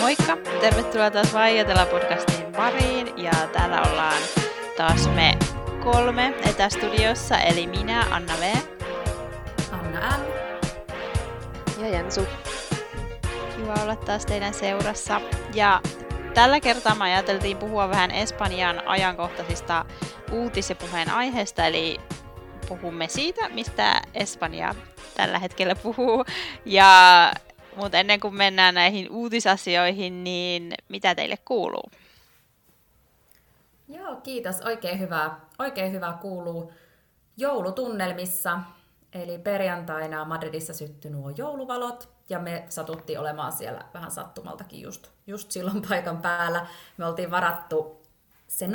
Moikka! Tervetuloa taas Vaijatela-podcastin pariin ja täällä ollaan taas me kolme etästudiossa, eli minä, Anna V, Anna M ja Jensu. Kiva olla taas teidän seurassa. Ja tällä kertaa me ajateltiin puhua vähän Espanjan ajankohtaisista uutis- ja puheenaiheista, eli puhumme siitä, mistä Espanja tällä hetkellä puhuu. Mutta ennen kuin mennään näihin uutisasioihin, niin mitä teille kuuluu? Joo, kiitos. Oikein hyvää kuuluu joulutunnelmissa. Eli perjantaina Madridissa syttyi nuo jouluvalot ja me satuttiin olemaan siellä vähän sattumaltakin just silloin paikan päällä. Me oltiin varattu se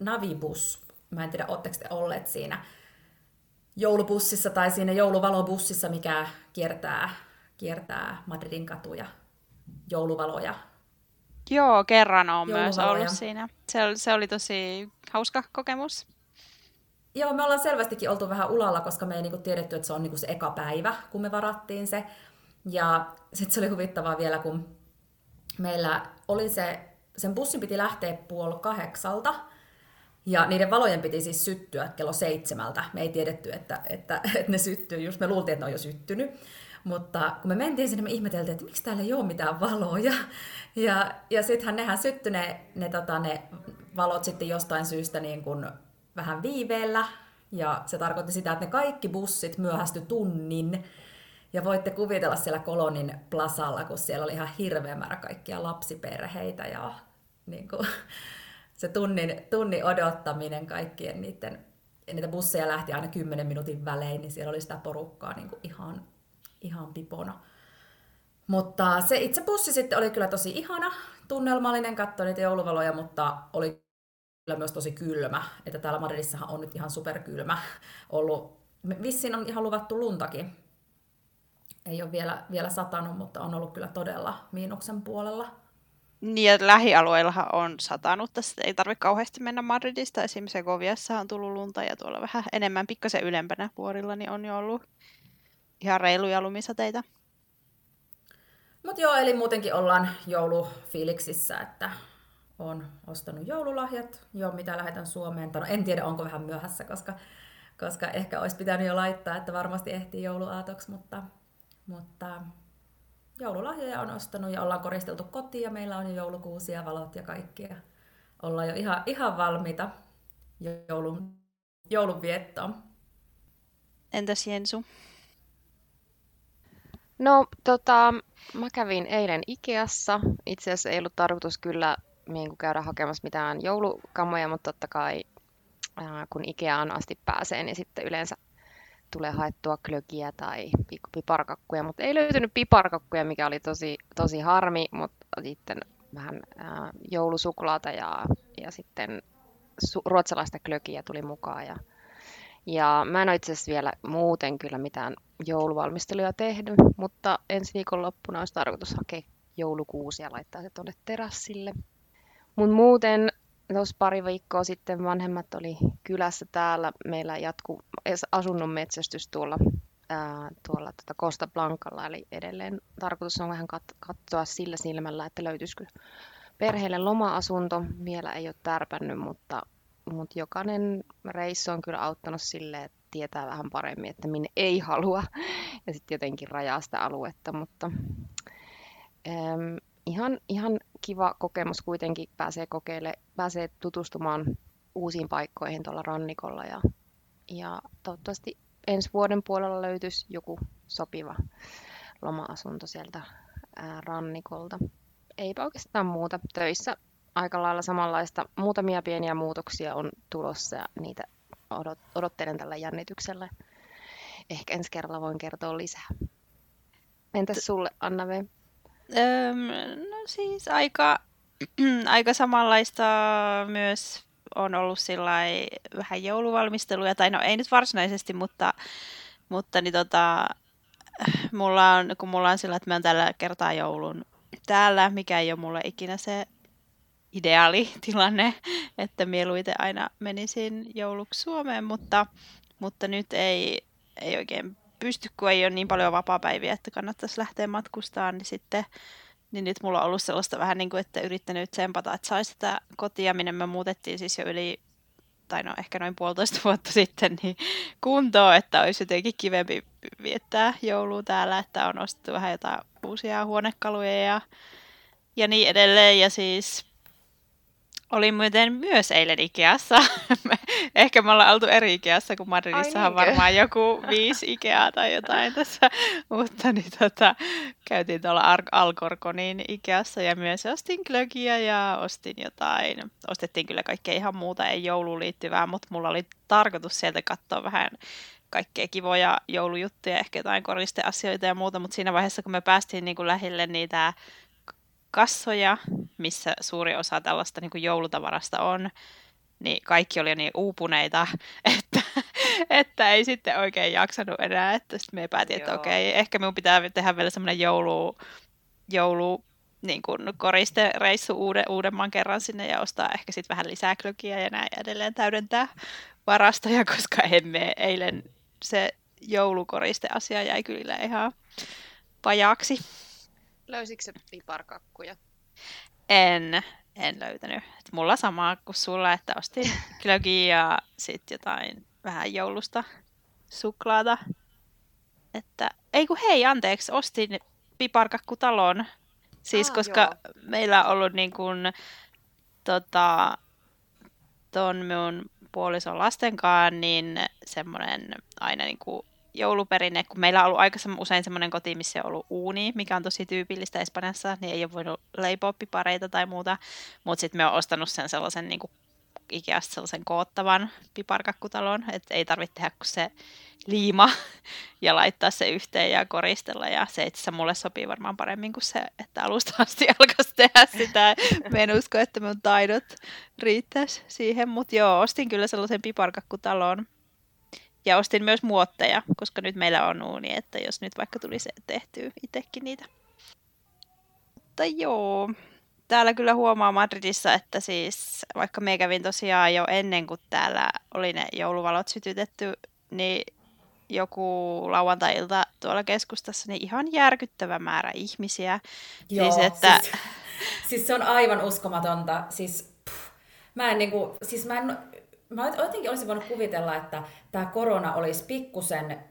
navibus. Mä en tiedä, ootteko te olleet siinä joulubussissa tai siinä jouluvalobussissa, mikä kiertää Madridin katuja, jouluvaloja. Joo, kerran on myös ollut siinä. Se oli tosi hauska kokemus. Joo, me ollaan selvästikin oltu vähän ulalla, koska me ei niinku tiedetty, että se on niinku se eka päivä, kun me varattiin se. Ja sitten se oli huvittavaa vielä, kun meillä oli sen bussin piti lähteä 7:30. Ja niiden valojen piti siis syttyä 7:00. Me ei tiedetty, että ne syttyy. Just me luultiin, että ne on jo syttynyt. Mutta kun me mentiin sinne, me ihmeteltiin, että miksi täällä ei ole mitään valoja. Ja sittenhän nehän syttyi ne valot sitten jostain syystä niin kuin vähän viiveellä. Ja se tarkoitti sitä, että ne kaikki bussit myöhästy tunnin. Ja voitte kuvitella siellä Kolonin plasalla, kun siellä oli ihan hirveä määrä kaikkia lapsiperheitä. Ja niin kuin, se tunnin odottaminen kaikkien niitä busseja lähti aina 10 minuutin välein, niin siellä oli sitä porukkaa niin kuin ihan pipona. Mutta se itse bussi sitten oli kyllä tosi ihana, tunnelmallinen, katsoi niitä jouluvaloja, mutta oli kyllä myös tosi kylmä. Että täällä Madridissahan on nyt ihan superkylmä ollut. Vissiin on ihan luvattu luntakin. Ei ole vielä satanut, mutta on ollut kyllä todella miinuksen puolella. Niin, ja lähialueillahan on satanut. Tässä ei tarvitse kauheasti mennä Madridista. Esimerkiksi Segoviassa on tullut lunta ja tuolla vähän enemmän pikkasen ylempänä vuorilla niin on jo ollut ihan reiluja lumisateita. Mut joo, eli muutenkin ollaan joulufiiliksissä, että on ostanut joululahjat. Joo, mitä lähetän Suomeen. No, en tiedä, onko vähän myöhässä, koska ehkä olisi pitänyt jo laittaa, että varmasti ehtii jouluaatoksi, mutta joululahjoja on ostanut ja ollaan koristeltu kotiin ja meillä on jo joulukuusia, valot ja kaikkia. Ollaan jo ihan valmiita joulunviettoon. Entäs Jensu? No, mä kävin eilen Ikeassa. Itse asiassa ei ollut tarkoitus kyllä käydä hakemassa mitään joulukamoja, mutta totta kai kun Ikeaan asti pääsee, niin sitten yleensä tulee haettua glögiä tai piparkakkuja. Mutta ei löytynyt piparkakkuja, mikä oli tosi, tosi harmi, mutta sitten vähän joulusuklaata ja sitten ruotsalaista glögiä tuli mukaan. Ja mä en ole itse asiassa vielä muuten kyllä mitään jouluvalmisteluja tehnyt, mutta ensi viikonloppuna olisi tarkoitus hakea joulukuusi ja laittaa se tuonne terassille. Mut muuten tuossa pari viikkoa sitten vanhemmat oli kylässä täällä. Meillä jatkuu asunnon metsästys tuolla Costa Blancalla, eli edelleen tarkoitus on vähän katsoa sillä silmällä, että löytyisikö perheelle loma-asunto. Vielä ei ole tärpännyt, mutta jokainen reissu on kyllä auttanut silleen, että tietää vähän paremmin, että minne ei halua ja sitten jotenkin rajaa sitä aluetta, mutta ihan kiva kokemus kuitenkin, pääsee tutustumaan uusiin paikkoihin tuolla rannikolla ja toivottavasti ensi vuoden puolella löytyisi joku sopiva loma-asunto sieltä rannikolta. Eipä oikeastaan muuta töissä. Aika lailla samanlaista. Muutamia pieniä muutoksia on tulossa ja niitä odottelen tällä jännityksellä. Ehkä ensi kerralla voin kertoa lisää. Entäs sulle, Anna V? No siis aika samanlaista myös on ollut sillai vähän jouluvalmisteluja. Tai no ei nyt varsinaisesti, mutta niin mulla on sillä, että mä oon tällä kertaa joulun täällä, mikä ei ole mulle ikinä se ideaali tilanne, että mieluiten aina menisin jouluksi Suomeen, mutta nyt ei oikein pysty, kun ei ole niin paljon vapaapäiviä, että kannattaisi lähteä matkustaan, niin nyt mulla on ollut sellaista vähän niin kuin, että yrittänyt tsempata, että saisi sitä kotia, minne me muutettiin siis jo ehkä noin 1,5 vuotta sitten, niin kuntoon, että olisi jotenkin kivempi viettää joulua täällä, että on ostettu vähän jotain uusia huonekaluja ja niin edelleen. Ja siis olin muuten myös eilen Ikeassa. Ehkä me ollaan oltu eri Ikeassa, kun Madridissahan on varmaan joku 5 Ikeaa tai jotain tässä. Mutta niin käytiin tuolla Alcorconin Ikeassa ja myös ostin glögiä ja ostin jotain. Ostettiin kyllä kaikkea ihan muuta, ei jouluun liittyvää, mutta mulla oli tarkoitus sieltä katsoa vähän kaikkea kivoja joulujuttuja, ehkä jotain koristeasioita ja muuta. Mutta siinä vaiheessa, kun me päästiin niin kuin lähelle niitä kassoja, missä suuri osa tällaista niin kuin joulutavarasta on, niin kaikki oli niin uupuneita, että ei sitten oikein jaksanut enää. Että sitten me päätin, että okei, ehkä minun pitää tehdä vielä semmoinen koristereissu uudemman kerran sinne ja ostaa ehkä sitten vähän lisää glögiä ja näin edelleen täydentää varastoja, koska eilen se joulukoristeasia jäi kyllä ihan pajaksi. Löysitkö piparkakkuja? En löytänyt. Et mulla samaa kuin sulla, että ostin glögiä ja sitten jotain vähän joulusta suklaata. Että, ostin piparkakkutalon. Siis koska meillä on ollut niin kuin ton mun puolison lastenkaan, niin semmoinen aina niin kuin jouluperinne, kun meillä on ollut aikaisemmin usein semmoinen koti, missä on ollut uuni, mikä on tosi tyypillistä Espanjassa, niin ei ole voinut leipoa pipareita tai muuta, mutta sitten me on ostanut sen sellaisen niin kuin Ikeasta sellaisen koottavan piparkakkutalon, että ei tarvitse tehdä kuin se liima ja laittaa se yhteen ja koristella, ja se itse asiassa mulle sopii varmaan paremmin kuin se, että alusta asti alkaisi tehdä sitä. Mä en usko, että mun taidot riittäisi siihen, mutta ostin kyllä sellaisen piparkakkutalon. Ja ostin myös muotteja, koska nyt meillä on uuni, että jos nyt vaikka tulisi tehtyä itsekin niitä. Mutta täällä kyllä huomaa Madridissa, että siis vaikka me kävin tosiaan jo ennen kuin täällä oli ne jouluvalot sytytetty, niin joku lauantai-ilta tuolla keskustassa, niin ihan järkyttävä määrä ihmisiä. Joo, siis se on aivan uskomatonta. Mä jotenkin olisin voinut kuvitella, että tämä korona olisi pikkusen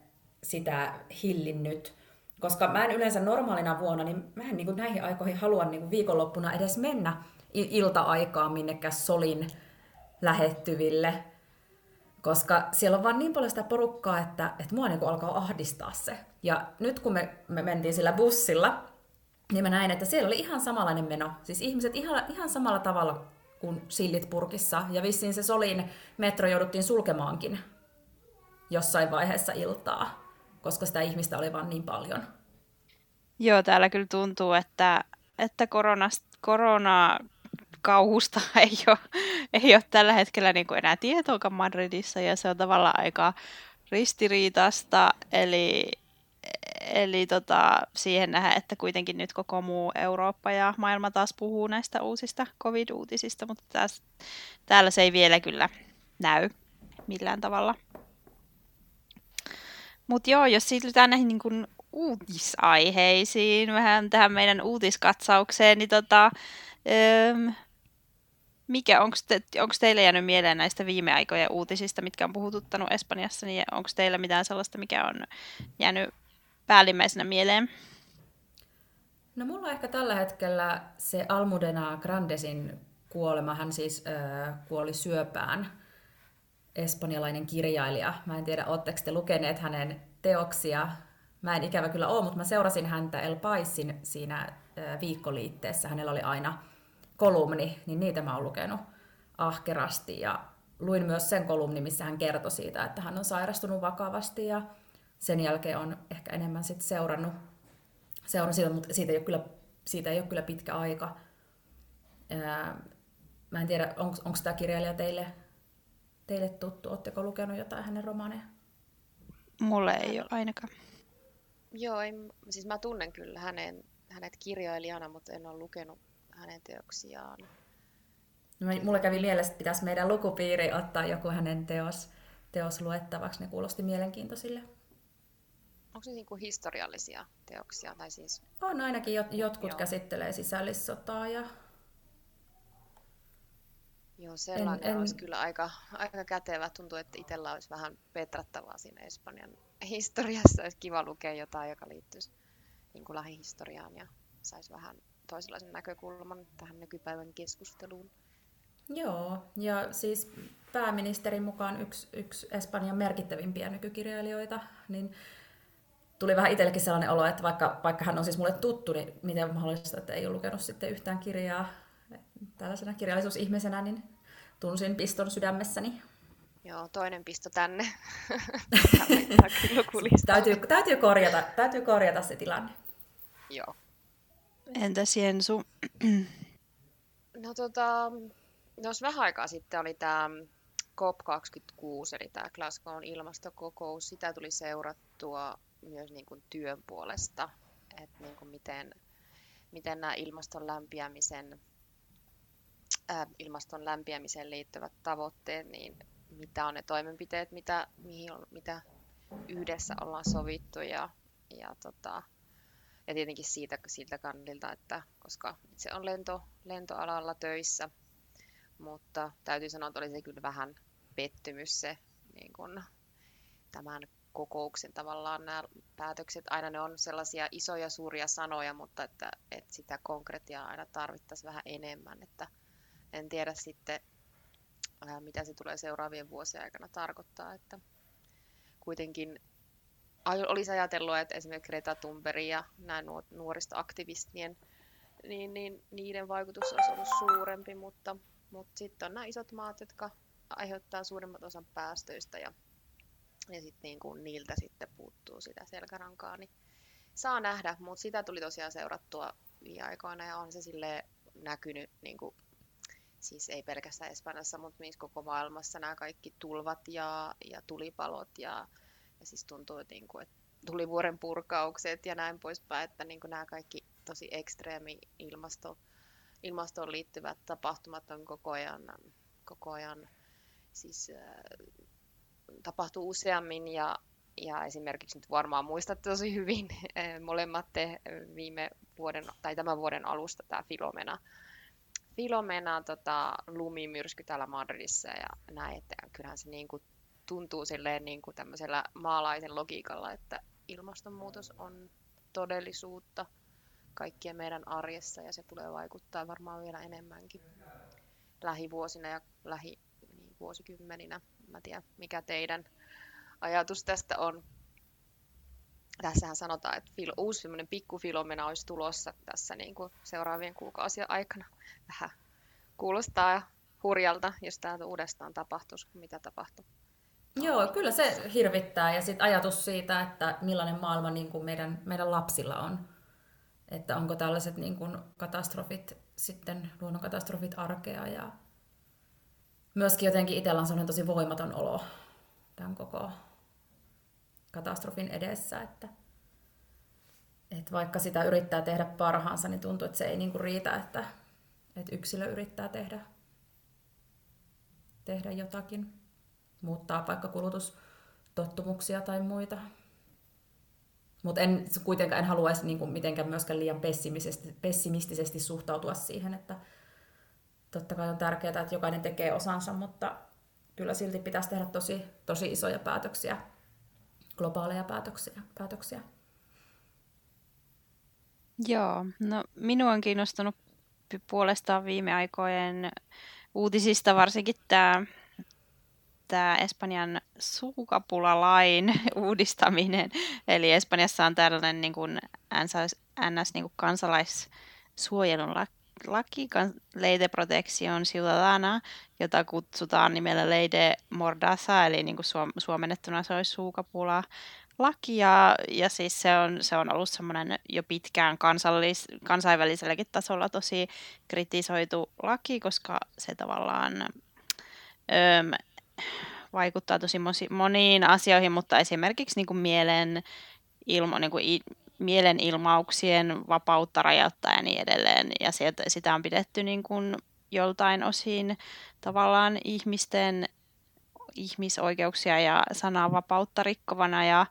sitä hillinnyt, koska mä en yleensä normaalina vuonna, niin mä en näihin aikoihin halua viikonloppuna edes mennä ilta-aikaan minnekään solin lähettyville, koska siellä on vaan niin paljon sitä porukkaa, että mua alkaa ahdistaa se. Ja nyt kun me mentiin sillä bussilla, niin mä näin, että siellä oli ihan samanlainen meno, siis ihmiset ihan samalla tavalla kun sillit purkissa, ja vissiin se Solin metro jouduttiin sulkemaankin jossain vaiheessa iltaa, koska sitä ihmistä oli vaan niin paljon. Joo, täällä kyllä tuntuu, että koronakauhusta ei ole tällä hetkellä niin kuin enää tietoakaan Madridissa, ja se on tavallaan aika ristiriitasta, eli siihen nähdään, että kuitenkin nyt koko muu Eurooppa ja maailma taas puhuu näistä uusista covid-uutisista, mutta täällä se ei vielä kyllä näy millään tavalla. Mutta jos siirrytään näihin niin kun uutisaiheisiin, vähän tähän meidän uutiskatsaukseen, niin onko teille jäänyt mieleen näistä viime aikojen uutisista, mitkä on puhututtanut Espanjassa, niin onko teillä mitään sellaista, mikä on jäänyt päällimmäisenä mieleen? No mulla on ehkä tällä hetkellä se Almudena Grandesin kuolema. Hän siis kuoli syöpään, espanjalainen kirjailija. Mä en tiedä, ootteko te lukeneet hänen teoksia? Mä en ikävä kyllä ole, mutta mä seurasin häntä El Paisin siinä viikkoliitteessä. Hänellä oli aina kolumni, niin niitä mä oon lukenut ahkerasti. Ja luin myös sen kolumni, missä hän kertoi siitä, että hän on sairastunut vakavasti ja sen jälkeen on ehkä enemmän sitten seurannut silloin, mutta siitä ei ole kyllä pitkä aika. Mä en tiedä, onko tämä kirjailija teille tuttu? Oletteko lukenut jotain hänen romaaneja? Mulle ei ole ainakaan. Joo, siis mä tunnen kyllä hänet kirjailijana, mutta en ole lukenut hänen teoksiaan. No, mulla kävi mielessä, että pitäisi meidän lukupiiri ottaa joku hänen teos luettavaksi. Ne kuulosti mielenkiintoisille. Onko ne niin kuin historiallisia teoksia? Tai siis... On ainakin jotkut joo. Käsittelee sisällissotaa. Ja... Joo, sellainen olisi kyllä aika kätevä. Tuntuu, että itsellä olisi vähän petrattavaa siinä Espanjan historiassa. Olisi kiva lukea jotain, joka liittyisi niin kuin lähihistoriaan ja saisi vähän toisenlaisen näkökulman tähän nykypäivän keskusteluun. Joo, ja siis pääministerin mukaan yksi Espanjan merkittävimpiä nykykirjailijoita, niin tuli vähän itsellekin sellainen olo, että vaikka hän on siis mulle tuttu, niin miten mahdollista, että ei ole lukenut sitten yhtään kirjaa tällaisena kirjallisuusihmisenä, niin tunsin piston sydämessäni. Joo, toinen pisto tänne. Täytyy korjata se tilanne. Joo. Entäs Jensu? No vähän aikaa sitten oli tämä COP26, eli tämä Glasgow'n ilmastokokous. Sitä tuli seurattua myös niin kuin työn puolesta, että niin kuin miten nämä ilmaston lämpiämiseen liittyvät tavoitteet, niin mitä on ne toimenpiteet, mitä yhdessä ollaan sovittu ja tietenkin siltä kannalta, että koska itse on lentoalalla töissä, mutta täytyy sanoa, että oli se kyllä vähän pettymys se niin kun tämän kokouksen tavallaan nämä päätökset. Aina ne on sellaisia isoja suuria sanoja, mutta että sitä konkretiaa aina tarvittaisiin vähän enemmän. Että en tiedä sitten, mitä se tulee seuraavien vuosien aikana tarkoittaa. Että kuitenkin olisi ajatellut, että esimerkiksi Greta Thunberg ja nämä nuorista aktivistien, niin niiden vaikutus olisi ollut suurempi, mutta sitten on nämä isot maat, jotka aiheuttaa suurimmat osan päästöistä ja sitten niin kuin niiltä sitten puuttuu sitä selkärankaa, niin saa nähdä, mutta sitä tuli tosiaan seurattua viime aikoina ja on se silleen näkynyt, niin kuin, siis ei pelkästään Espanjassa, mutta myös koko maailmassa nämä kaikki tulvat ja tulipalot ja siis tuntuu, niin kuin, että tulivuoren purkaukset ja näin poispäin, että niin kuin nämä kaikki tosi ekstreemi ilmastoon liittyvät tapahtumat on koko ajan siis tapahtuu useammin ja esimerkiksi nyt varmaan muistatte tosi hyvin molemmat te viime vuoden tai tämän vuoden alusta tämä Filomena lumimyrsky täällä Madridissa ja näin, että kyllähän se niin kuin tuntuu silleen niin kuin tämmöisellä maalaisen logiikalla, että ilmastonmuutos on todellisuutta kaikkien meidän arjessa ja se tulee vaikuttaa varmaan vielä enemmänkin lähivuosina ja lähivuosikymmeninä. Mä tiedän, mikä teidän ajatus tästä on. Tässähän sanotaan, että uusi pikkufilomena olisi tulossa tässä niin kuin seuraavien kuukausien aikana. Vähän kuulostaa hurjalta, jos tämä uudestaan tapahtuisi, mitä tapahtuu. Joo, kyllä se hirvittää. Ja sitten ajatus siitä, että millainen maailma niin kuin meidän lapsilla on. Että onko tällaiset niin kuin katastrofit sitten, luonnonkatastrofit arkea ja myöskin jotenkin itsellä on sellainen tosi voimaton olo tämän koko katastrofin edessä, että vaikka sitä yrittää tehdä parhaansa, niin tuntuu, että se ei niin kuin riitä, että yksilö yrittää tehdä jotakin, muuttaa vaikka kulutustottumuksia tai muita. Mutta en kuitenkaan haluaisi niin kuin mitenkään myöskään liian pessimistisesti suhtautua siihen, että totta kai on tärkeää, että jokainen tekee osansa, mutta kyllä silti pitäisi tehdä tosi, tosi isoja päätöksiä, globaaleja päätöksiä. Joo, no minua on kiinnostanut puolestaan viime aikojen uutisista varsinkin tämä Espanjan suukapulalain uudistaminen. Eli Espanjassa on tällainen niin kuin NS niin kuin kansalaissuojelun laki, Ley de Protección Ciudadana, jota kutsutaan nimellä Ley de Mordaza, eli niin kuin suomennettuna se olisi suukapula-laki. Ja siis se on ollut semmoinen jo pitkään kansainväliselläkin tasolla tosi kritisoitu laki, koska se tavallaan... vaikuttaa tosi moniin asioihin, mutta esimerkiksi niin kuin mielen mielenilmauksien vapautta rajoittaa ja niin edelleen. Ja sitä on pidetty niin kuin joltain osin tavallaan ihmisoikeuksia ja sananvapautta rikkovana ja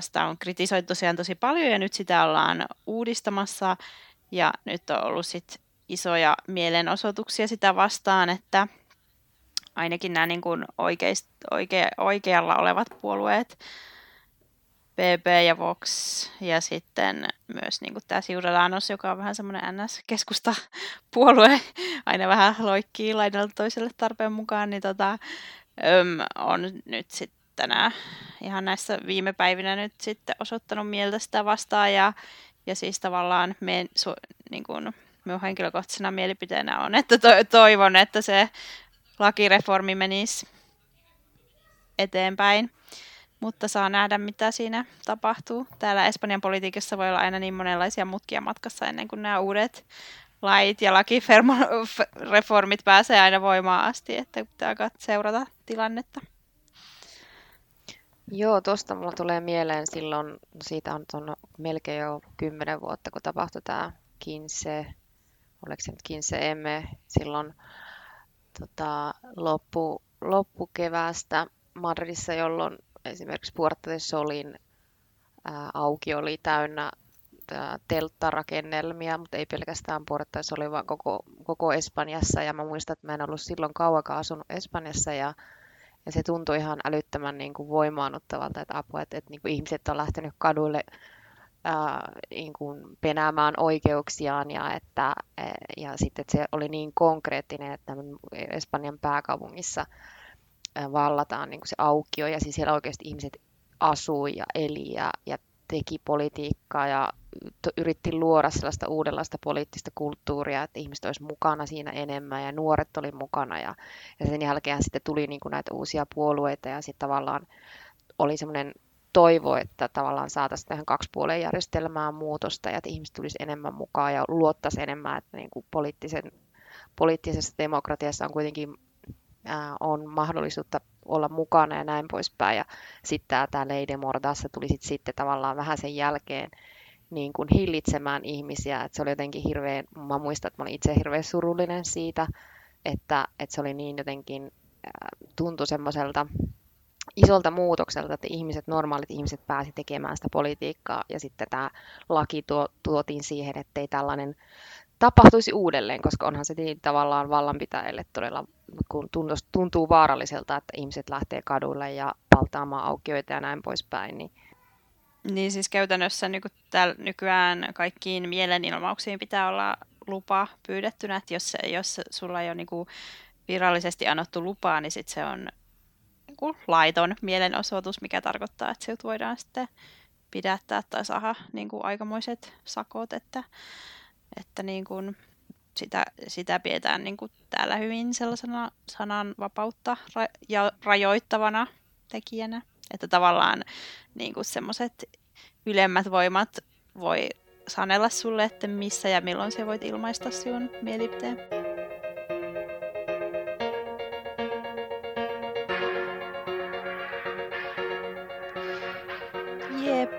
sitä on kritisoitu tosiaan tosi paljon ja nyt sitä ollaan uudistamassa ja nyt on ollut sit isoja mielenosoituksia sitä vastaan, että ainakin nämä niin kuin oikealla olevat puolueet, PP ja Vox ja sitten myös niin kuin tämä Ciudadanos, joka on vähän semmoinen NS-keskustapuolue, aina vähän loikkii laidalta toiselle tarpeen mukaan, niin on nyt sitten tänään ihan näissä viime päivinä nyt sitten osoittanut mieltä sitä vastaan ja siis tavallaan niin kuin minun henkilökohtaisena mielipiteenä on, että toivon, että se lakireformi menisi eteenpäin, mutta saa nähdä, mitä siinä tapahtuu. Täällä Espanjan politiikassa voi olla aina niin monenlaisia mutkia matkassa ennen kuin nämä uudet lait ja lakireformit pääsee aina voimaan asti, että pitää alkaa seurata tilannetta. Joo, tuosta mulla tulee mieleen silloin, siitä on melkein jo 10 vuotta, kun tapahtui tämä Kinse-Emme silloin loppukeväästä Madridissa, jolloin esimerkiksi Puerta de Solin auki oli täynnä telttarakennelmia, mutta ei pelkästään Puerta de Solin, vaan koko Espanjassa. Ja mä muistan, että mä en ollut silloin kauankaan asunut Espanjassa ja se tuntui ihan älyttömän niin kuin voimaannuttavalta, että apua, että niin kuin ihmiset on lähtenyt kaduille niin kuin penäämään oikeuksiaan ja sitten että se oli niin konkreettinen, että Espanjan pääkaupungissa vallataan niin kuin se aukio ja siis siellä oikeasti ihmiset asui ja eli ja teki politiikkaa ja yritti luoda sellaista uudenlaista poliittista kulttuuria, että ihmiset olisi mukana siinä enemmän ja nuoret oli mukana ja sen jälkeen sitten tuli niin kuin näitä uusia puolueita ja sitten tavallaan oli semmoinen toivo, että tavallaan saataisiin tähän 2 puolen järjestelmään muutosta ja että ihmiset tulisi enemmän mukaan ja luottaisi enemmän, että niin kuin poliittisessa demokratiassa on kuitenkin on mahdollisuutta olla mukana ja näin poispäin. Ja sitten tämä ley de mordaza tuli sitten tavallaan vähän sen jälkeen niin kuin hillitsemään ihmisiä. Et se oli jotenkin hirveän, mä muistan, että mä olin itse hirveän surullinen siitä, että se oli niin jotenkin, tuntui semmoiselta isolta muutokselta, että normaalit ihmiset pääsi tekemään sitä politiikkaa. Ja sitten tämä laki tuotiin siihen, ettei tällainen tapahtuisi uudelleen, koska onhan se tavallaan vallanpitäjille todella, kun tuntuu vaaralliselta, että ihmiset lähtee kadulle ja valtaamaan aukioita ja näin poispäin. Niin siis käytännössä nykyään kaikkiin mielenilmauksiin pitää olla lupa pyydettynä, että jos sulla ei ole niinku virallisesti annettu lupaa, niin sit se on niinku laiton mielenosoitus, mikä tarkoittaa, että siltä voidaan sitten pidättää tai saada niinku aikamoiset sakot, että niin kuin sitä pidetään niin kuin täällä hyvin sellaisena sananvapautta rajoittavana tekijänä. Että tavallaan niin kuin semmoiset ylemmät voimat voi sanella sulle, että missä ja milloin sä voit ilmaista sinun mielipiteen. Jep.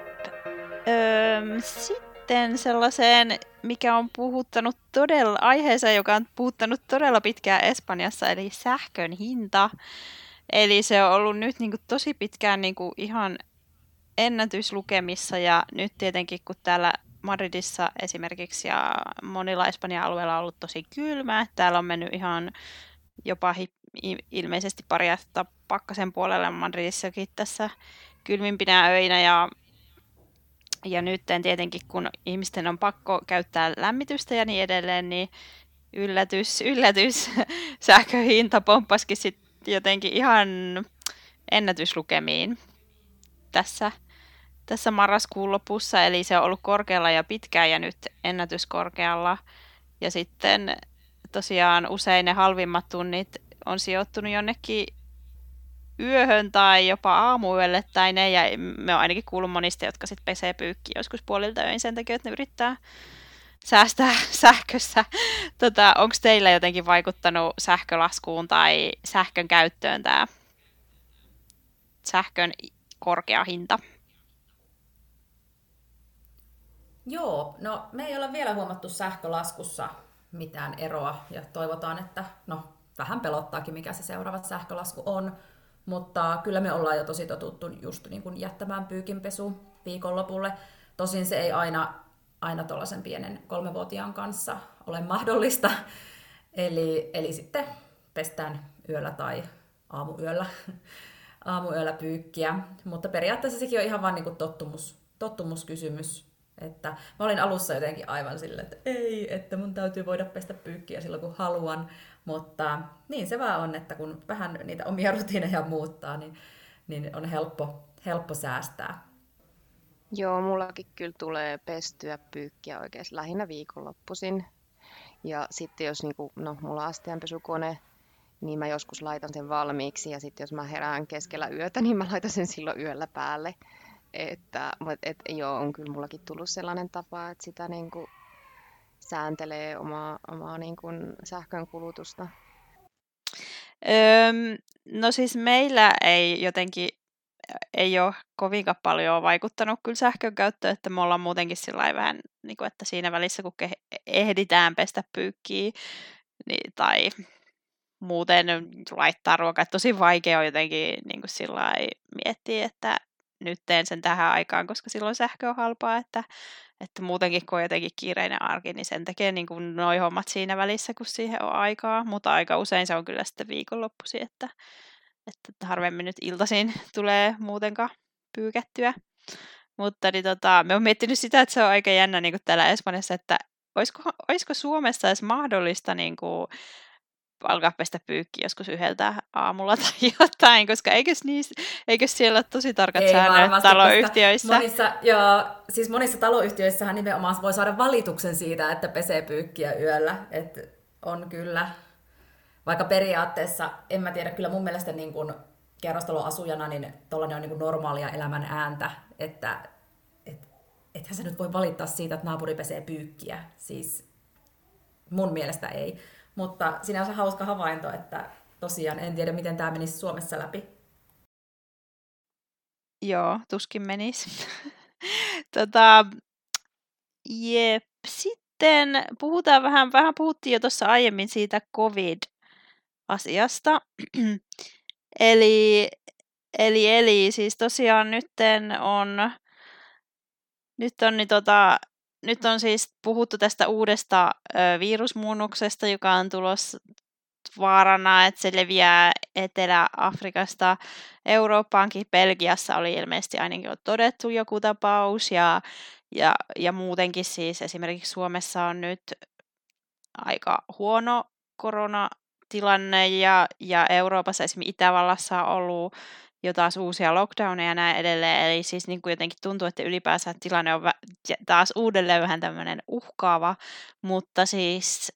Sitten sellaiseen, mikä on puhuttanut todella aiheeseen, joka on puhuttanut todella pitkään Espanjassa, eli sähkön hinta. Eli se on ollut nyt niin kuin tosi pitkään niin kuin ihan ennätyslukemissa ja nyt tietenkin kun täällä Madridissa esimerkiksi ja monilla Espanjan alueilla on ollut tosi kylmää, täällä on mennyt ihan jopa ilmeisesti pari astetta pakkasen puolelle Madridissakin tässä kylmimpinä öinä ja nyt tietenkin, kun ihmisten on pakko käyttää lämmitystä ja niin edelleen, niin yllätys, yllätys, sähköhinta pomppasikin sitten jotenkin ihan ennätyslukemiin tässä marraskuun lopussa. Eli se on ollut korkealla ja pitkään ja nyt ennätyskorkealla. Ja sitten tosiaan usein ne halvimmat tunnit on sijoittunut jonnekin yöhön tai jopa aamuyölle tai ne, ja me on ainakin kuullut monista, jotka sitten pesee pyykkiä joskus puolilta öin sen takia, että ne yrittää säästää sähkössä. Onko teillä jotenkin vaikuttanut sähkölaskuun tai sähkön käyttöön tämä sähkön korkea hinta? Joo, no me ei olla vielä huomattu sähkölaskussa mitään eroa ja toivotaan, että no vähän pelottaakin mikä se seuraava sähkölasku on, mutta kyllä me ollaan jo tosi totuttu just niin kuin jättämään pyykinpesu viikonlopulle. Tosin se ei aina tuollaisen pienen 3-vuotiaan kanssa ole mahdollista, eli sitten pestään yöllä tai aamuyöllä pyykkiä, mutta periaatteessa sekin on ihan vaan niin kuin tottumuskysymys. Että mä olin alussa jotenkin aivan silleen, että ei, että mun täytyy voida pestä pyykkiä silloin kun haluan, mutta niin se vaan on, että kun vähän niitä omia rutiineja muuttaa, niin on helppo säästää. Joo, mullakin kyllä tulee pestyä pyykkiä oikeasti lähinnä viikonloppuisin. Ja sitten jos niinku, mulla on astianpesukone, niin mä joskus laitan sen valmiiksi ja sitten jos mä herään keskellä yötä, niin mä laitan sen silloin yöllä päälle. Että joo, on kyllä mullakin tullut sellainen tapa, että sitä niin kuin sääntelee omaa niin kuin sähkönkulutusta. No siis meillä ei jotenkin ei ole kovinkaan paljon vaikuttanut kyllä sähkön käyttöön, että me ollaan muutenkin sillä vähän, niin kuin, että siinä välissä kun ehditään pestä pyykkiä niin, tai muuten laittaa ruokaa, että tosi vaikea on jotenkin niin kuin sillä miettiä, että nyt teen sen tähän aikaan, koska silloin sähkö on halpaa, että muutenkin kun on jotenkin kiireinen arki, niin sen tekee niin kuin noi hommat siinä välissä, kun siihen on aikaa, mutta aika usein se on kyllä sitten viikonloppuisin, että harvemmin nyt iltaisin tulee muutenkaan pyykettyä. Mutta niin me on miettinyt sitä, että se on aika jännä niin kuin täällä Espanjassa, että olisiko Suomessa edes mahdollista niin kuin alkaa pestä pyykkiä joskus 1 aamulla tai jotain, koska eikö siellä ole tosi tarkat säännöt taloyhtiöissä? Monissa taloyhtiöissähän nimenomaan voi saada valituksen siitä, että pesee pyykkiä yöllä. Et on kyllä, vaikka periaatteessa, en mä tiedä, kyllä mun mielestä niin kun kerrostaloasujana niin tuollainen on niin kun normaalia elämän ääntä, että ethän sä nyt voi valittaa siitä, että naapuri pesee pyykkiä. Siis mun mielestä ei. Mutta sinänsä hauska havainto, että tosiaan en tiedä, miten tämä menisi Suomessa läpi. Joo, tuskin menisi. Jep. Sitten puhutaan vähän puhuttiin jo tuossa aiemmin siitä COVID-asiasta. eli siis tosiaan nyt on siis puhuttu tästä uudesta virusmuunnoksesta, joka on tulossa vaarana, että se leviää Etelä-Afrikasta Eurooppaankin. Belgiassa oli ilmeisesti ainakin todettu joku tapaus ja muutenkin siis esimerkiksi Suomessa on nyt aika huono koronatilanne ja Euroopassa esimerkiksi Itävallassa on ollut jo taas uusia lockdowneja ja näin edelleen. Eli siis niin kuin jotenkin tuntuu, että ylipäänsä tilanne on taas uudelleen vähän tämmöinen uhkaava. Mutta siis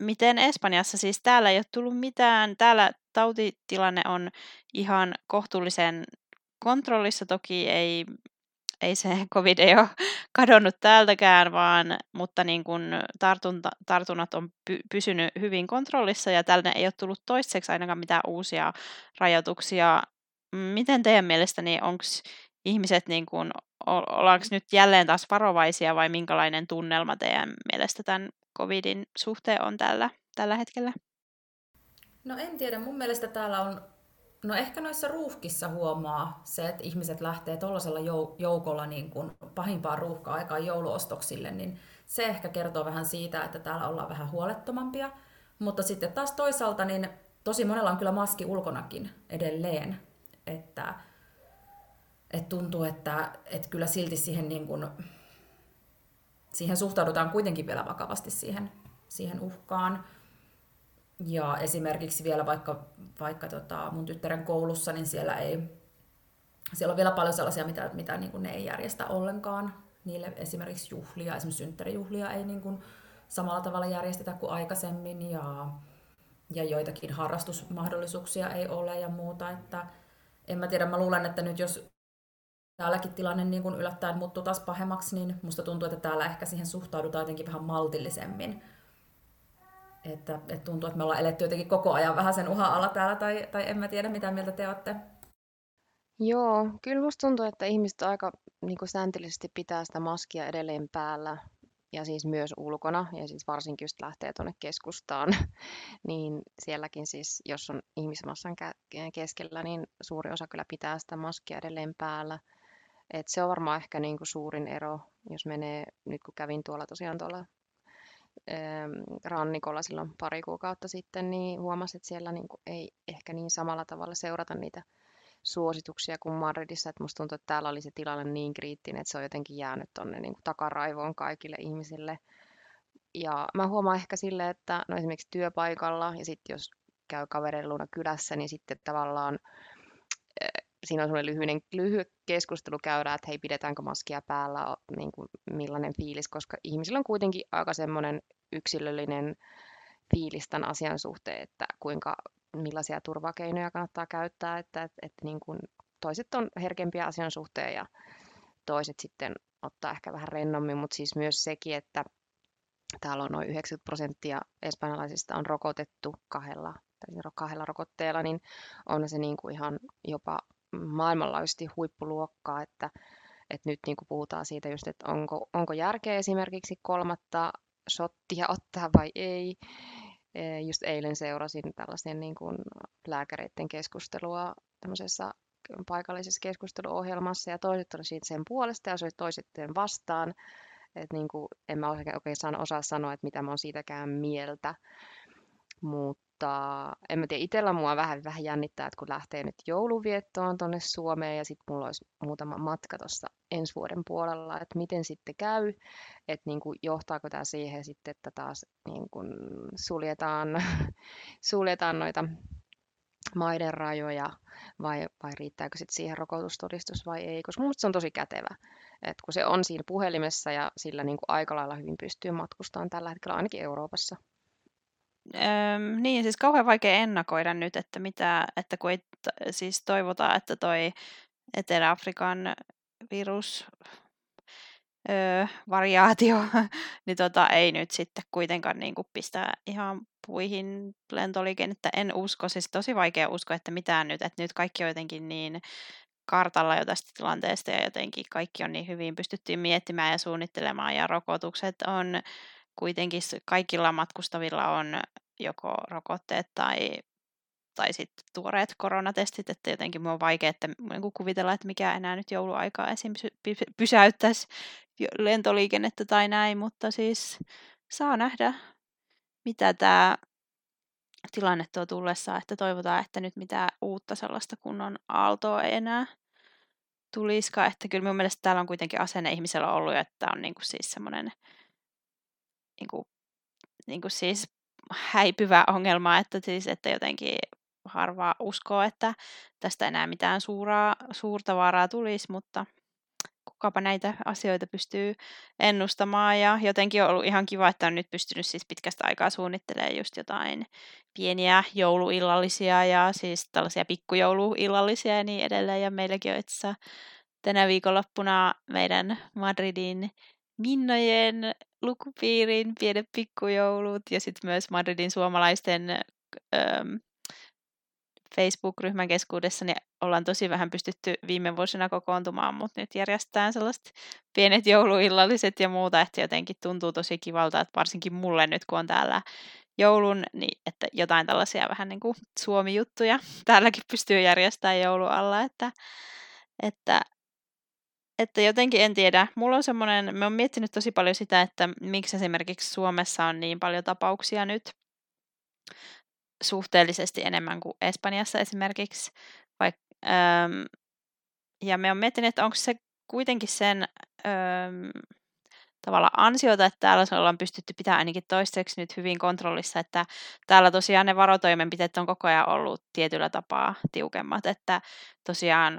miten Espanjassa? Siis täällä ei ole tullut mitään. Täällä tautitilanne on ihan kohtuullisen kontrollissa. Toki ei se covid ei ole kadonnut täältäkään, mutta niin kuin tartunnat on pysynyt hyvin kontrollissa ja täällä ei ole tullut toistaiseksi ainakaan mitään uusia rajoituksia. Miten teidän mielestäni, onko ihmiset, niin kuin, ollaanko nyt jälleen taas varovaisia vai minkälainen tunnelma teidän mielestä tämän covidin suhteen on tällä hetkellä? No en tiedä, mun mielestä täällä on, no ehkä noissa ruuhkissa huomaa se, että ihmiset lähtee tuollaisella joukolla niin kuin pahimpaan ruuhka-aikaan jouluostoksille, niin se ehkä kertoo vähän siitä, että täällä ollaan vähän huolettomampia, mutta sitten taas toisaalta niin tosi monella on kyllä maski ulkonakin edelleen. Että tuntuu, että kyllä silti siihen, niin kuin, siihen suhtaudutaan kuitenkin vielä vakavasti siihen uhkaan. Ja esimerkiksi vielä vaikka mun tyttären koulussa, niin siellä on vielä paljon sellaisia, mitä niin kuin ne ei järjestä ollenkaan. Niille esimerkiksi juhlia, esimerkiksi synttärijuhlia ei niin kuin samalla tavalla järjestetä kuin aikaisemmin. Ja joitakin harrastusmahdollisuuksia ei ole ja muuta, että en mä tiedä, mä luulen, että nyt jos täälläkin tilanne niin kun yllättäen muuttuu taas pahemmaksi, niin musta tuntuu, että täällä ehkä siihen suhtaudutaan jotenkin vähän maltillisemmin. Että tuntuu, että me ollaan eletty jotenkin koko ajan vähän sen uhan alla täällä, tai en mä tiedä, mitä mieltä te olette. Joo, kyllä musta tuntuu, että ihmiset on aika niin kuin sääntöllisesti pitää sitä maskia edelleen päällä ja siis myös ulkona ja siis varsinkin just lähtee tuonne keskustaan, niin sielläkin siis, jos on ihmismassan keskellä, niin suuri osa kyllä pitää sitä maskia edelleen päällä. Et se on varmaan ehkä niin kuin suurin ero, jos menee, nyt kun kävin tuolla rannikolla silloin pari kuukautta sitten, niin huomasin, että siellä niin kuin ei ehkä niin samalla tavalla seurata niitä suosituksia kuin Madridissa. Et musta tuntuu, että täällä oli se tilanne niin kriittinen, että se on jotenkin jäänyt tuonne niin kuin takaraivoon kaikille ihmisille. Ja mä huomaan ehkä silleen, että no esimerkiksi työpaikalla ja sitten jos käy kavereiden luona kylässä, niin sitten tavallaan siinä on semmoinen lyhyt keskustelu käydään, että hei, pidetäänkö maskia päällä, niin kuin millainen fiilis, koska ihmisillä on kuitenkin aika semmoinen yksilöllinen fiilis tämän asian suhteen, että millaisia turvakeinoja kannattaa käyttää, että niin kuin toiset on herkempiä asian suhteen ja toiset sitten ottaa ehkä vähän rennommin, mutta siis myös sekin, että täällä on noin 90% espanjalaisista on rokotettu kahdella rokotteella, niin on se niin kuin ihan jopa maailmanlaajuisesti huippuluokkaa, että nyt niin kuin puhutaan siitä just, että onko järkeä esimerkiksi 3. shottia ottaa vai ei. Just eilen seurasin tällaisen niin kuin lääkäreiden keskustelua tämmöisessä paikallisessa keskusteluohjelmassa ja toiset oli siitä sen puolesta ja toiset sen vastaan. Että niin kuin en mä oikein osaa sanoa, että mitä mä oon siitäkään mieltä. Mutta en mä tiedä, itsellä mua vähän jännittää, että kun lähtee nyt jouluviettoon tuonne Suomeen ja sitten mulla olisi muutama matka tuossa ensi vuoden puolella, että miten sitten käy, että niin kuin johtaako tämä siihen sitten, että taas niin kuin suljetaan noita maiden rajoja vai riittääkö sitten siihen rokotustodistus vai ei, koska minusta se on tosi kätevä, että kun se on siinä puhelimessa ja sillä niin kuin aika lailla hyvin pystyy matkustamaan tällä hetkellä ainakin Euroopassa. Niin, siis kauhean vaikea ennakoida nyt, että mitä, että kun ei siis toivota, että toi Etelä-Afrikan virus variaatio, niin ei nyt sitten kuitenkaan niin kuin pistää ihan puihin lentoliikennettä. En usko, siis tosi vaikea uskoa, että mitään nyt, että nyt kaikki on jotenkin niin kartalla jo tästä tilanteesta ja jotenkin kaikki on niin hyvin pystyttiin miettimään ja suunnittelemaan ja rokotukset on kuitenkin kaikilla matkustavilla on joko rokotteet tai sitten tuoreet koronatestit, että jotenkin minun on vaikea että kuvitella, että mikä enää nyt jouluaikaa esim. Pysäyttäisi lentoliikennettä tai näin, mutta siis saa nähdä, mitä tämä tilanne tuo tullessaan, että toivotaan, että nyt mitään uutta sellaista kunnon aaltoa ei enää tulisikaan, että kyllä minun mielestä täällä on kuitenkin asenne ihmisellä ollut, että on niinku siis semmoinen niin kuin siis häipyvä ongelma, että jotenkin harva uskoo, että tästä enää mitään suurta vaaraa tulisi, mutta kukapa näitä asioita pystyy ennustamaan ja jotenkin on ollut ihan kiva, että on nyt pystynyt siis pitkästä aikaa suunnittelemaan just jotain pieniä jouluillallisia ja siis tällaisia pikkujouluillallisia ja niin edelleen ja meilläkin on itse asiassa tänä viikonloppuna meidän Madridin Minnojen lukupiirin pienet pikkujoulut ja sitten myös Madridin suomalaisten Facebook-ryhmän keskuudessa niin ollaan tosi vähän pystytty viime vuosina kokoontumaan, mutta nyt järjestetään sellaiset pienet jouluillalliset ja muuta, että jotenkin tuntuu tosi kivalta, että varsinkin mulle nyt kun on täällä joulun, niin että jotain tällaisia vähän niin kuin Suomi-juttuja täälläkin pystyy järjestämään joulualla, että jotenkin en tiedä. Mulla on semmoinen, mä oon miettinyt tosi paljon sitä, että miksi esimerkiksi Suomessa on niin paljon tapauksia nyt suhteellisesti enemmän kuin Espanjassa esimerkiksi. Ja mä oon miettinyt, että onko se kuitenkin sen tavallaan ansiota, että täällä se ollaan pystytty pitämään ainakin toistaiseksi nyt hyvin kontrollissa, että täällä tosiaan ne varotoimenpiteet on koko ajan ollut tietyllä tapaa tiukemmat, että tosiaan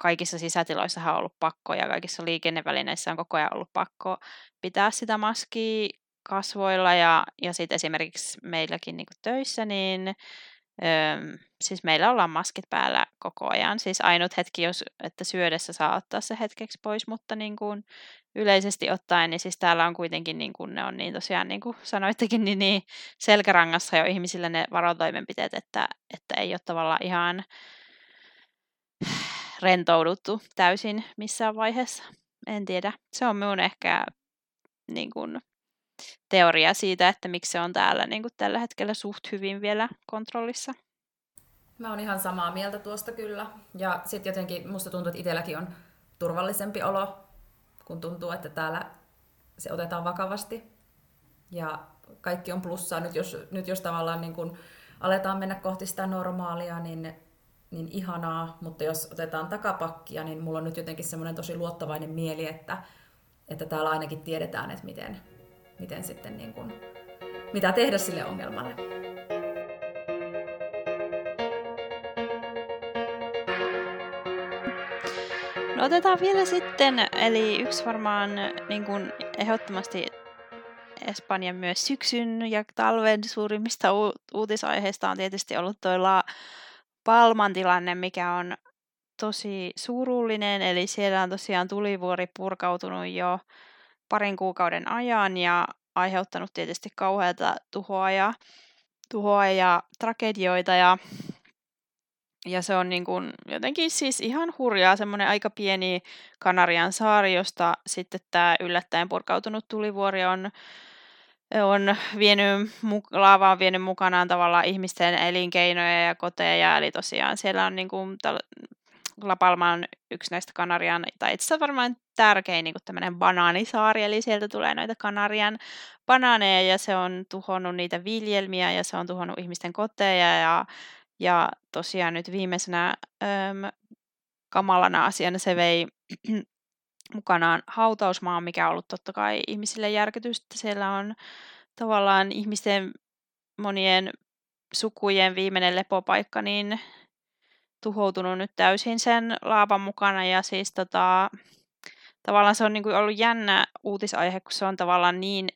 kaikissa sisätiloissahan on ollut pakko ja kaikissa liikennevälineissä on koko ajan ollut pakko pitää sitä maskia kasvoilla ja sitten esimerkiksi meilläkin niin kuin töissä, niin siis meillä ollaan maskit päällä koko ajan. Siis ainut hetki, että syödessä saa ottaa se hetkeksi pois, mutta niin kuin yleisesti ottaen, niin siis täällä on kuitenkin, niin kuin ne on niin tosiaan, niin kuin sanoittekin, niin selkärangassa jo ihmisillä ne varotoimenpiteet, että ei ole tavallaan ihan rentouduttu täysin missään vaiheessa. En tiedä. Se on minun ehkä niin kuin, teoria siitä, että miksi se on täällä niin kuin, tällä hetkellä suht hyvin vielä kontrollissa. Mä oon ihan samaa mieltä tuosta kyllä. Ja sit jotenkin musta tuntuu, että itselläkin on turvallisempi olo, kun tuntuu, että täällä se otetaan vakavasti. Ja kaikki on plussaa. Nyt jos tavallaan niin kun aletaan mennä kohti sitä normaalia, niin ihanaa. Mutta jos otetaan takapakkia, niin mulla on nyt jotenkin semmoinen tosi luottavainen mieli, että täällä ainakin tiedetään, että miten sitten niin kun, mitä tehdä sille ongelmalle. No otetaan vielä sitten, eli yksi varmaan niin kuin ehdottomasti Espanjan myös syksyn ja talven suurimmista uutisaiheista on tietysti ollut tuo La Palman tilanne, mikä on tosi surullinen, eli siellä on tosiaan tulivuori purkautunut jo parin kuukauden ajan ja aiheuttanut tietysti kauheata tuhoa ja tragedioita ja se on niin kuin jotenkin siis ihan hurjaa, semmoinen aika pieni Kanarian saari, josta sitten tämä yllättäen purkautunut tulivuori on vienyt, laava on vienyt mukanaan tavallaan ihmisten elinkeinoja ja koteja. Eli tosiaan siellä on niin kuin La Palma on yksi näistä Kanarian, tai itse asiassa varmaan tärkein niin kuin tämmöinen banaanisaari, eli sieltä tulee noita Kanarian banaaneja ja se on tuhonnut niitä viljelmiä ja se on tuhonnut ihmisten koteja ja tosiaan nyt viimeisenä kamalana asiana se vei mukanaan hautausmaan, mikä on ollut totta kai ihmisille järkytys, että siellä on tavallaan ihmisten monien sukujen viimeinen lepopaikka niin tuhoutunut nyt täysin sen laavan mukana ja siis tavallaan se on niin kuin ollut jännä uutisaihe, kun se on tavallaan niin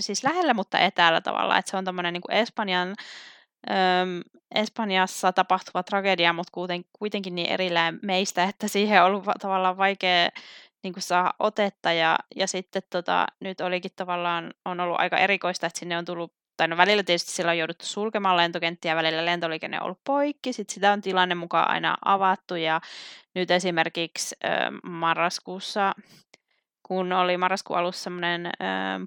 siis lähellä, mutta etäällä tavallaan, että se on tämmöinen niin kuin Espanjassa tapahtuva tragedia, mutta kuitenkin niin erillään meistä, että siihen on ollut tavallaan vaikea niin kuin saada otetta ja sitten nyt olikin tavallaan on ollut aika erikoista, että sinne on tullut, tai no välillä tietysti siellä on jouduttu sulkemaan lentokenttiä, välillä lentoliikenne on ollut poikki, sitten sitä on tilanne mukaan aina avattu ja nyt esimerkiksi marraskuussa, kun oli marraskuun alussa semmoinen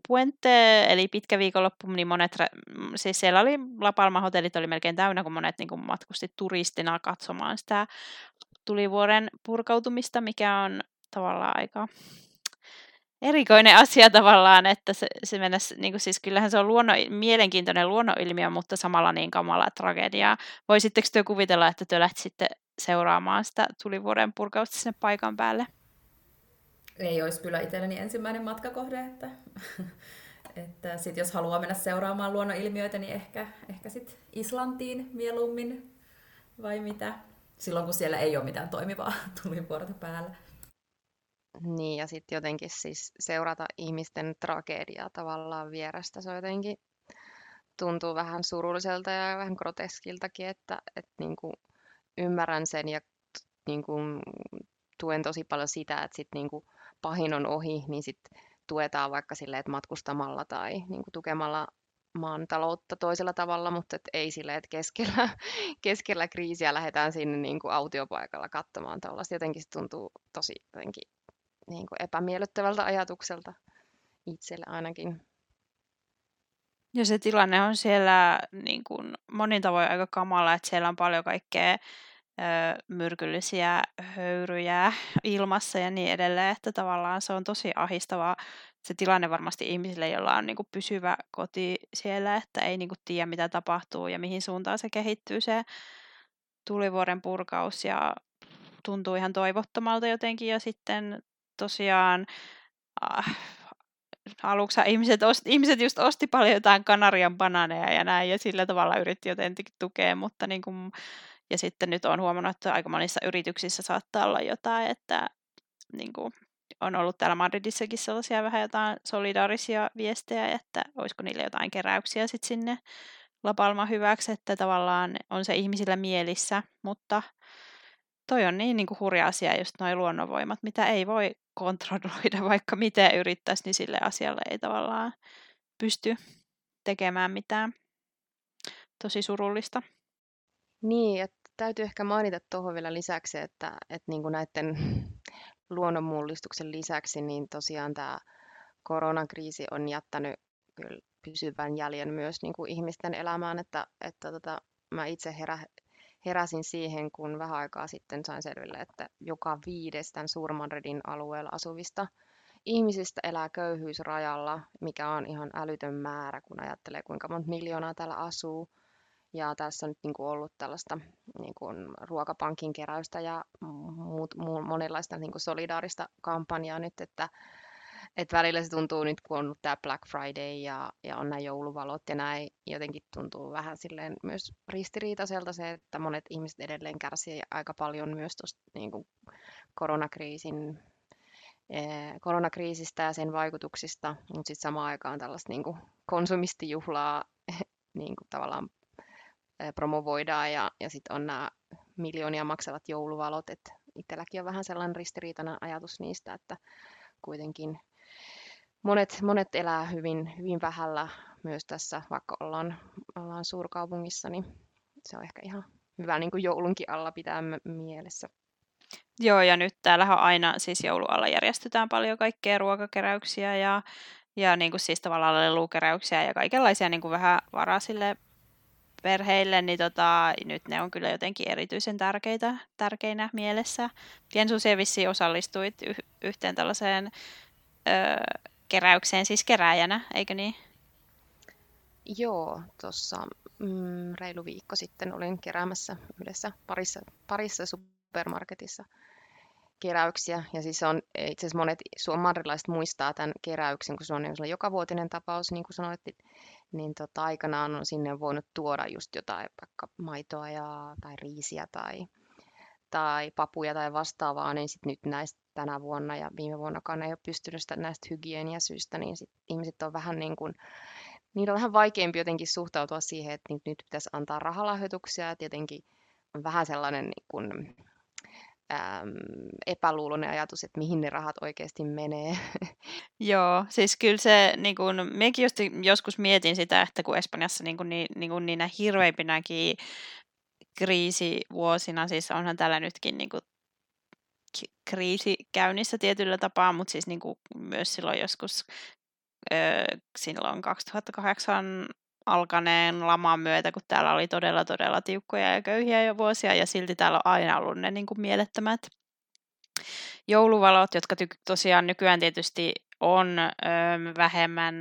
puente, eli pitkä viikonloppu, niin monet, siis siellä oli La Palma hotellit oli melkein täynnä, kun monet niin kuin matkusti turistina katsomaan sitä tulivuoren purkautumista, mikä on tavallaan aika erikoinen asia tavallaan, että se mennä, niin kuin, siis kyllähän se on mielenkiintoinen luonnonilmiö, mutta samalla niin kamala tragedia. Voisitteko te kuvitella, että te lähtisitte seuraamaan sitä tulivuoren purkausta sinne paikan päälle? Ei olisi kyllä itselleni ensimmäinen matkakohde, että sit jos haluaa mennä seuraamaan luonnonilmiöitä, niin ehkä sit Islantiin mieluummin vai mitä, silloin kun siellä ei ole mitään toimivaa tulivuorta päällä. Niin ja sitten jotenkin siis seurata ihmisten tragediaa tavallaan vierestä, se jotenkin tuntuu vähän surulliselta ja vähän groteskiltakin, että niinku ymmärrän sen ja niinku tuen tosi paljon sitä, että sit niinku pahin on ohi, niin sitten tuetaan vaikka silleen, että matkustamalla tai niin kuin tukemalla maan taloutta toisella tavalla, mutta et ei silleen, että keskellä kriisiä lähdetään sinne niin kuin autiopaikalla katsomaan tällaista. Jotenkin se tuntuu tosi jotenkin, niin kuin epämiellyttävältä ajatukselta itselle ainakin. Ja se tilanne on siellä niin kuin monin tavoin aika kamala, että siellä on paljon kaikkea myrkyllisiä höyryjä ilmassa ja niin edelleen, että tavallaan se on tosi ahdistavaa se tilanne varmasti ihmisille, jolla on niinku pysyvä koti siellä, että ei niinku tiedä mitä tapahtuu ja mihin suuntaan se kehittyy se tulivuoren purkaus ja tuntuu ihan toivottomalta jotenkin ja sitten tosiaan aluksi ihmiset just osti paljon jotain Kanarian bananeja ja näin ja sillä tavalla yritti jotenkin tukea, mutta niinku ja sitten nyt olen huomannut, että aika monissa yrityksissä saattaa olla jotain, että niin kuin, on ollut täällä Madridissakin sellaisia vähän jotain solidaarisia viestejä, että olisiko niille jotain keräyksiä sitten sinne La Palman hyväksi, että tavallaan on se ihmisillä mielissä, mutta toi on niin kuin hurja asia just noi luonnonvoimat, mitä ei voi kontrolloida, vaikka miten yrittäisi, niin sille asialle ei tavallaan pysty tekemään mitään. Tosi surullista. Niin, että täytyy ehkä mainita tuohon vielä lisäksi, että niin kuin näiden luonnonmullistuksen lisäksi, niin tosiaan tämä koronakriisi on jättänyt kyllä pysyvän jäljen myös niin kuin ihmisten elämään, että mä itse heräsin siihen, kun vähän aikaa sitten sain selville, että joka viides tämän Suurmanredin alueella asuvista ihmisistä elää köyhyysrajalla, mikä on ihan älytön määrä, kun ajattelee, kuinka monta miljoonaa täällä asuu. Ja tässä on nyt niin kuin ollut tällaista niin kuin ruokapankin keräystä ja monenlaista niin kuin solidaarista kampanjaa nyt, että välillä se tuntuu nyt, kun on ollut tämä Black Friday ja on nämä jouluvalot ja näin, jotenkin tuntuu vähän silleen myös ristiriitaiselta se, että monet ihmiset edelleen kärsii aika paljon myös tuosta niin kuin koronakriisistä ja sen vaikutuksista, mutta sitten samaan aikaan tällaista niin kuin konsumistijuhlaa niin kuin tavallaan promovoidaan ja sitten on nämä miljoonia maksavat jouluvalot, että itselläkin on vähän sellainen ristiriitainen ajatus niistä, että kuitenkin monet elää hyvin vähällä myös tässä, vaikka ollaan suurkaupungissa, niin se on ehkä ihan hyvä niin kuin joulunkin alla pitää mielessä. Joo, ja nyt täällähän aina siis joulualla järjestetään paljon kaikkea ruokakeräyksiä ja niin kuin siis tavallaan lelukeräyksiä ja kaikenlaisia niin kuin vähän varaa sille perheille, niin nyt ne on kyllä jotenkin erityisen tärkeinä mielessä. Piensusien vissiin osallistuit yhteen tällaiseen keräykseen, siis keräjänä, eikö niin? Joo, tuossa reilu viikko sitten olin keräämässä yhdessä parissa supermarketissa keräyksiä. Ja siis on itse asiassa monet suomalaiset muistaa tämän keräyksen, kun se on jokavuotinen tapaus, niin kuin sanoit, niin aikanaan on sinne voinut tuoda just jotain vaikka maitoa tai riisiä tai papuja tai vastaavaa, niin sitten nyt näistä tänä vuonna ja viime vuonnakaan ei ole pystynyt näistä hygieniasyistä, niin sit ihmiset on vähän niin kuin, niillä on vähän vaikeampi jotenkin suhtautua siihen, että nyt pitäisi antaa rahalahjoituksia, että jotenkin on vähän sellainen niin kuin epäluuloinen ajatus, että mihin ne rahat oikeasti menee. Joo, siis kyllä se, niin kun, minäkin just joskus mietin sitä, että kun Espanjassa niin kun niinä hirveimpinäkin kriisivuosina, siis onhan täällä nytkin niin kun kriisi käynnissä tietyllä tapaa, mutta siis niin kun myös silloin joskus silloin 2008 alkaneen laman myötä, kun täällä oli todella, todella tiukkoja ja köyhiä jo vuosia, ja silti täällä on aina ollut ne niin kuin mielettömät jouluvalot, jotka tosiaan nykyään tietysti on vähemmän,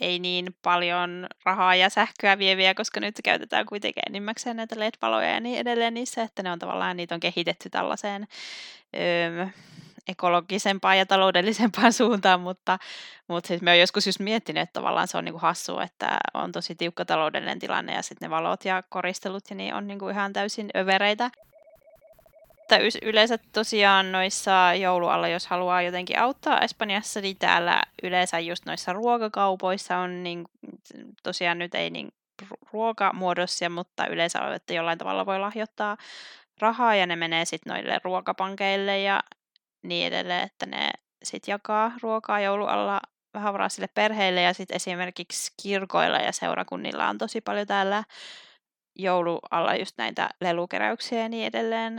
ei niin paljon rahaa ja sähköä vieviä, koska nyt käytetään kuitenkin enimmäkseen näitä LED-valoja ja niin edelleen niissä, että ne on tavallaan, niitä on kehitetty tällaiseen ekologisempaan ja taloudellisempaan suuntaan, mutta siis me oon joskus just miettinyt, että tavallaan se on niinku hassua, että on tosi tiukka taloudellinen tilanne ja sitten ne valot ja koristelut ja niin on niinku ihan täysin övereitä. Yleensä tosiaan noissa joulualla, jos haluaa jotenkin auttaa Espanjassa, niin täällä yleensä just noissa ruokakaupoissa on niin, tosiaan nyt ei niin ruokamuodossa, mutta yleensä on, että jollain tavalla voi lahjoittaa rahaa ja ne menee sitten noille ruokapankeille ja niin edelleen, että ne sitten jakaa ruokaa joulualla vähävaraisille perheille ja sitten esimerkiksi kirkoilla ja seurakunnilla on tosi paljon täällä joulualla just näitä lelukeräyksiä ja niin edelleen,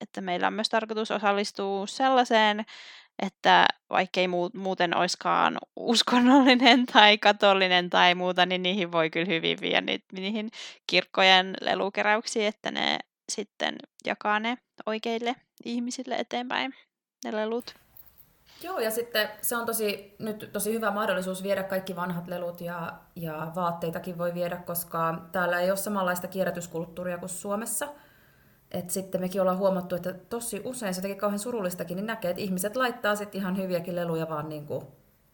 että meillä on myös tarkoitus osallistua sellaiseen, että vaikkei muuten olisikaan uskonnollinen tai katolinen tai muuta, niin niihin voi kyllä hyvin viedä niihin kirkkojen lelukeräyksiin, että ne sitten jakaa ne oikeille ihmisille eteenpäin, ne lelut. Joo, ja sitten se on nyt tosi hyvä mahdollisuus viedä kaikki vanhat lelut ja vaatteitakin voi viedä, koska täällä ei ole samanlaista kierrätyskulttuuria kuin Suomessa. Et sitten mekin ollaan huomattu, että tosi usein, se jotenkin kauhean surullistakin, niin näkee, että ihmiset laittaa sitten ihan hyviäkin leluja vaan niin kuin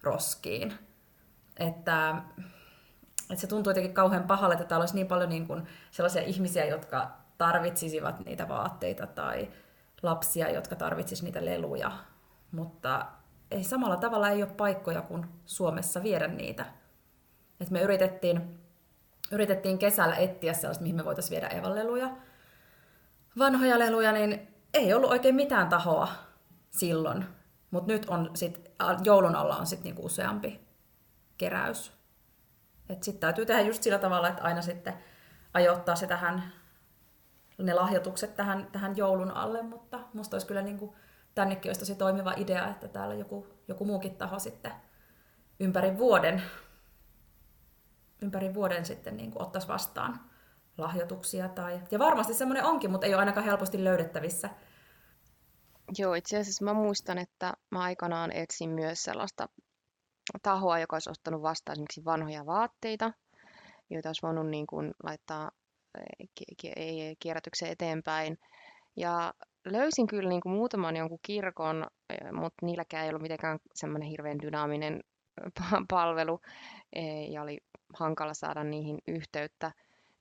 roskiin. Että se tuntuu jotenkin kauhean pahalle, että täällä olisi niin paljon niin kuin sellaisia ihmisiä, jotka tarvitsisivat niitä vaatteita tai lapsia, jotka tarvitsisivat niitä leluja, mutta ei samalla tavalla ei ole paikkoja kuin Suomessa viedä niitä. Et me yritettiin kesällä etsiä sellaista, mihin me voitaisiin viedä Evan leluja, vanhoja leluja, niin ei ollut oikein mitään tahoa silloin, mutta nyt on sit, joulun alla on sit niinku useampi keräys. Sitten täytyy tehdä just sillä tavalla, että aina sitten ajoittaa se tähän ne lahjoitukset tähän joulun alle, mutta musta olisi kyllä niin kuin, tännekin olisi tosi toimiva idea, että täällä joku muukin taho sitten ympäri vuoden sitten niin kuin ottaisi vastaan lahjoituksia tai, ja varmasti semmoinen onkin, mutta ei ole ainakaan helposti löydettävissä. Joo, itse asiassa mä muistan, että mä aikanaan etsin myös sellaista tahoa, joka olisi ottanut vastaan esimerkiksi vanhoja vaatteita, joita olisi voinut niin kuin laittaa kierrätykseen eteenpäin. Ja löysin kyllä niin kuin muutaman jonkun kirkon, mutta niilläkään ei ollut mitenkään semmoinen hirveän dynaaminen palvelu ja oli hankala saada niihin yhteyttä.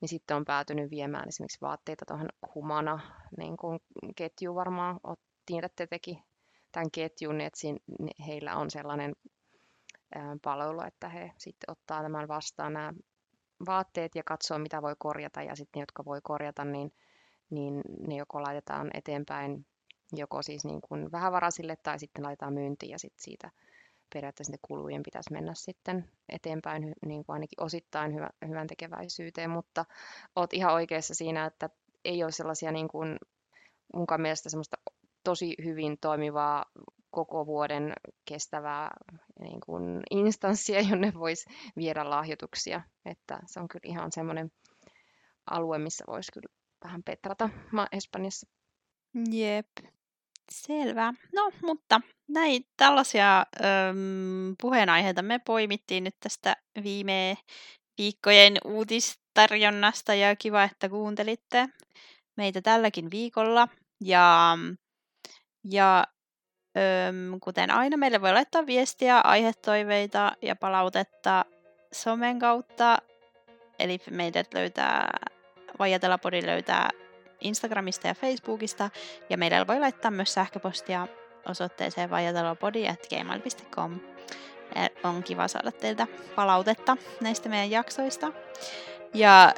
Niin sitten on päätynyt viemään esimerkiksi vaatteita tuohon Humana, niin kuin ketju varmaan tiedätte teki tämän ketjun, että heillä on sellainen palvelu, että he sitten ottaa tämän vastaan nämä vaatteet ja katsoo mitä voi korjata ja sitten ne, jotka voi korjata, niin ne joko laitetaan eteenpäin joko siis niin kuin vähävaraisille tai sitten laitetaan myyntiin ja sitten siitä periaatteessa ne kulujen pitäisi mennä sitten eteenpäin niin kuin ainakin osittain hyvän tekeväisyyteen, mutta olet ihan oikeassa siinä, että ei ole sellaisia niin kuin munkaan mielestä semmoista tosi hyvin toimivaa koko vuoden kestävää niin kuin instanssia, jonne voisi viedä lahjoituksia. Että se on kyllä ihan semmoinen alue, missä voisi kyllä vähän petrata Espanjassa. Jep, selvä. No, mutta näin tällaisia puheenaiheita me poimittiin nyt tästä viime viikkojen uutistarjonnasta ja kiva, että kuuntelitte meitä tälläkin viikolla. Ja kuten aina, meille voi laittaa viestiä, aihetoiveita ja palautetta somen kautta. Eli meidät löytää, Vaijatela-podi löytää Instagramista ja Facebookista. Ja meillä voi laittaa myös sähköpostia osoitteeseen vaijatelapodi@gmail.com. On kiva saada teiltä palautetta näistä meidän jaksoista. Ja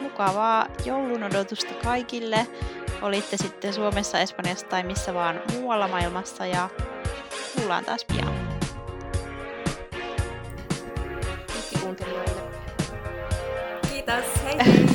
mukavaa joulun odotusta kaikille. Olitte sitten Suomessa, Espanjassa tai missä vaan muualla maailmassa ja kuullaan taas pian. Kiitos kuuntelijoille. Kiitos, hei!